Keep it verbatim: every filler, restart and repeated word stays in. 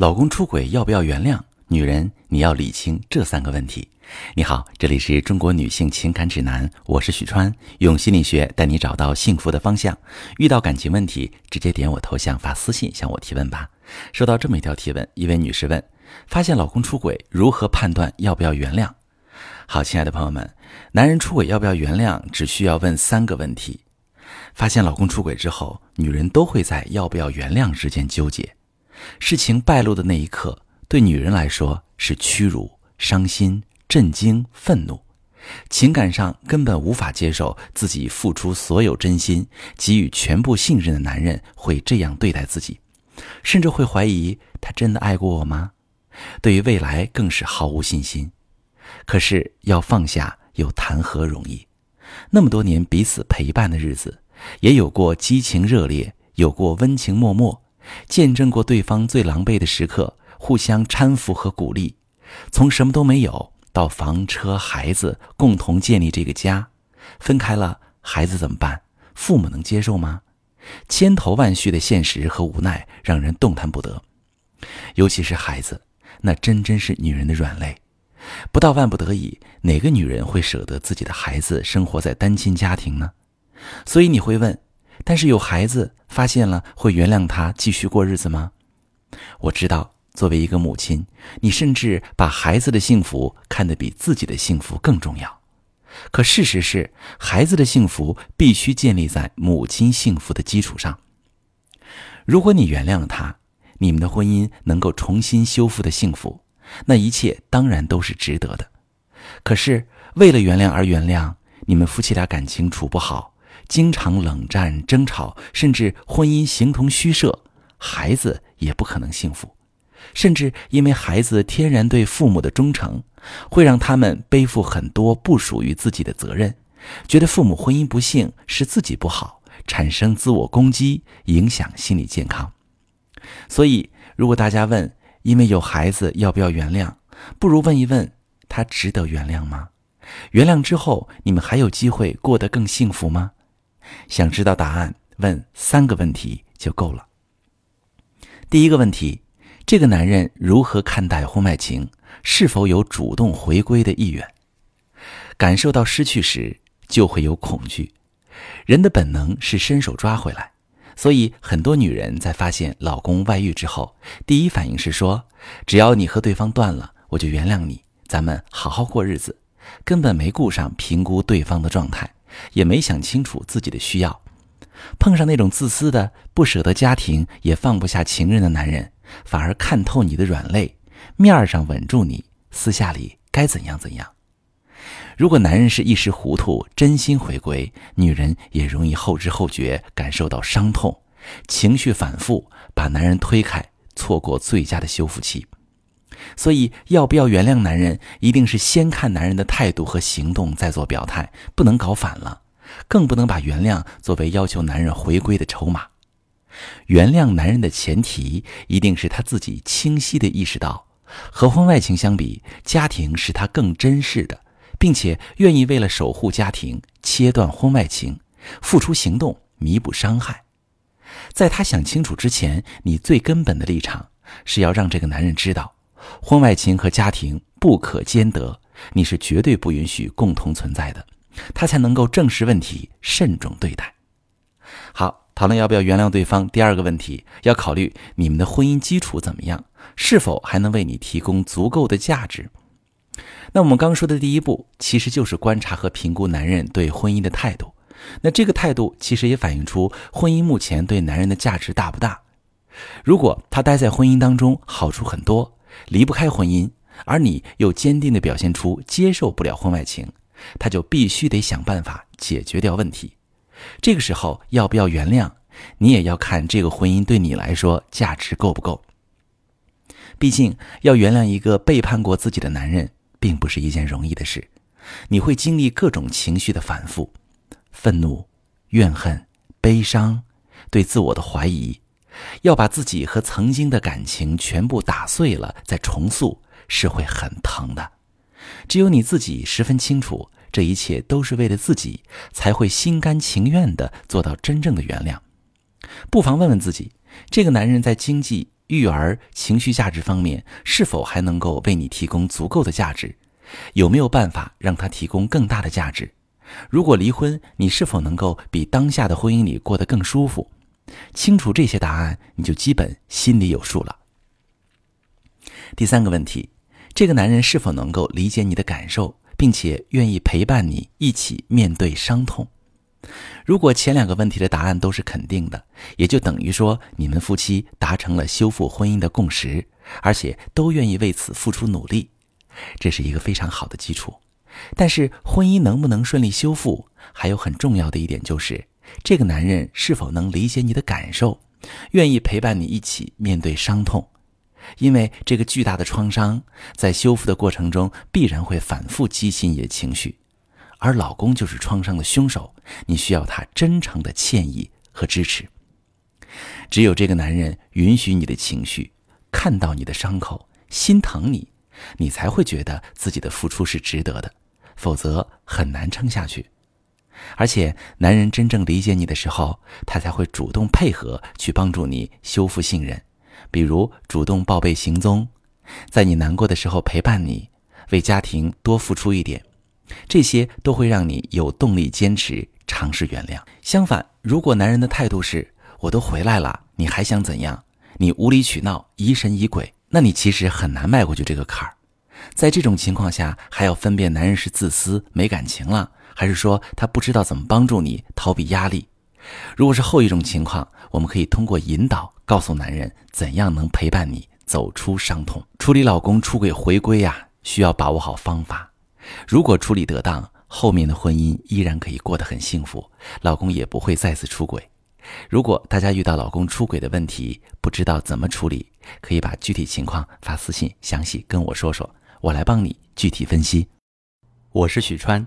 老公出轨要不要原谅？女人你要理清这三个问题。你好，这里是中国女性情感指南，我是许川，用心理学带你找到幸福的方向。遇到感情问题，直接点我头像发私信向我提问吧。收到这么一条提问，一位女士问，发现老公出轨如何判断要不要原谅？好，亲爱的朋友们，男人出轨要不要原谅只需要问三个问题。发现老公出轨之后，女人都会在要不要原谅之间纠结。事情败露的那一刻，对女人来说是屈辱、伤心、震惊、愤怒，情感上根本无法接受自己付出所有真心、给予全部信任的男人会这样对待自己，甚至会怀疑他真的爱过我吗？对于未来更是毫无信心。可是要放下又谈何容易？那么多年彼此陪伴的日子，也有过激情热烈，有过温情脉脉，见证过对方最狼狈的时刻，互相搀扶和鼓励，从什么都没有到房车孩子，共同建立这个家。分开了，孩子怎么办？父母能接受吗？千头万绪的现实和无奈让人动弹不得。尤其是孩子，那真真是女人的软肋。不到万不得已，哪个女人会舍得自己的孩子生活在单亲家庭呢？所以你会问，但是有孩子发现了会原谅他继续过日子吗？我知道，作为一个母亲，你甚至把孩子的幸福看得比自己的幸福更重要。可事实是，孩子的幸福必须建立在母亲幸福的基础上。如果你原谅了他，你们的婚姻能够重新修复的幸福，那一切当然都是值得的。可是为了原谅而原谅，你们夫妻俩感情处不好，经常冷战争吵，甚至婚姻形同虚设，孩子也不可能幸福。甚至因为孩子天然对父母的忠诚，会让他们背负很多不属于自己的责任，觉得父母婚姻不幸是自己不好，产生自我攻击，影响心理健康。所以如果大家问因为有孩子要不要原谅，不如问一问，他值得原谅吗？原谅之后，你们还有机会过得更幸福吗？想知道答案，问三个问题就够了。第一个问题，这个男人如何看待婚外情，是否有主动回归的意愿？感受到失去时，就会有恐惧。人的本能是伸手抓回来，所以很多女人在发现老公外遇之后，第一反应是说，只要你和对方断了，我就原谅你，咱们好好过日子。根本没顾上评估对方的状态，也没想清楚自己的需要。碰上那种自私的，不舍得家庭也放不下情人的男人，反而看透你的软肋，面上稳住你，私下里该怎样怎样。如果男人是一时糊涂，真心回归，女人也容易后知后觉，感受到伤痛，情绪反复，把男人推开，错过最佳的修复期。所以要不要原谅男人，一定是先看男人的态度和行动再做表态，不能搞反了，更不能把原谅作为要求男人回归的筹码。原谅男人的前提，一定是他自己清晰地意识到，和婚外情相比，家庭是他更珍视的，并且愿意为了守护家庭，切断婚外情，付出行动弥补伤害。在他想清楚之前，你最根本的立场是要让这个男人知道，婚外情和家庭不可兼得，你是绝对不允许共同存在的，他才能够正视问题，慎重对待。好，讨论要不要原谅对方，第二个问题要考虑你们的婚姻基础怎么样，是否还能为你提供足够的价值。那我们刚说的第一步，其实就是观察和评估男人对婚姻的态度。那这个态度其实也反映出婚姻目前对男人的价值大不大。如果他待在婚姻当中好处很多，离不开婚姻，而你又坚定地表现出接受不了婚外情，他就必须得想办法解决掉问题。这个时候要不要原谅，你也要看这个婚姻对你来说价值够不够。毕竟要原谅一个背叛过自己的男人，并不是一件容易的事。你会经历各种情绪的反复，愤怒、怨恨、悲伤，对自我的怀疑，要把自己和曾经的感情全部打碎了再重塑，是会很疼的。只有你自己十分清楚，这一切都是为了自己，才会心甘情愿地做到真正的原谅。不妨问问自己，这个男人在经济、育儿、情绪价值方面是否还能够为你提供足够的价值？有没有办法让它提供更大的价值？如果离婚，你是否能够比当下的婚姻里过得更舒服？清楚这些答案，你就基本心里有数了。第三个问题，这个男人是否能够理解你的感受，并且愿意陪伴你一起面对伤痛？如果前两个问题的答案都是肯定的，也就等于说你们夫妻达成了修复婚姻的共识，而且都愿意为此付出努力。这是一个非常好的基础。但是婚姻能不能顺利修复，还有很重要的一点就是，这个男人是否能理解你的感受，愿意陪伴你一起面对伤痛。因为这个巨大的创伤，在修复的过程中必然会反复激起你的情绪，而老公就是创伤的凶手，你需要他真诚的歉意和支持。只有这个男人允许你的情绪，看到你的伤口，心疼你，你才会觉得自己的付出是值得的，否则很难撑下去。而且男人真正理解你的时候，他才会主动配合去帮助你修复信任，比如主动报备行踪，在你难过的时候陪伴你，为家庭多付出一点，这些都会让你有动力坚持，尝试原谅。相反，如果男人的态度是我都回来了，你还想怎样，你无理取闹，疑神疑鬼，那你其实很难迈过去这个坎儿。在这种情况下，还要分辨男人是自私没感情了，还是说他不知道怎么帮助你逃避压力。如果是后一种情况，我们可以通过引导告诉男人怎样能陪伴你走出伤痛。处理老公出轨回归啊，需要把握好方法。如果处理得当，后面的婚姻依然可以过得很幸福，老公也不会再次出轨。如果大家遇到老公出轨的问题，不知道怎么处理，可以把具体情况发私信详细跟我说说，我来帮你具体分析。我是许川，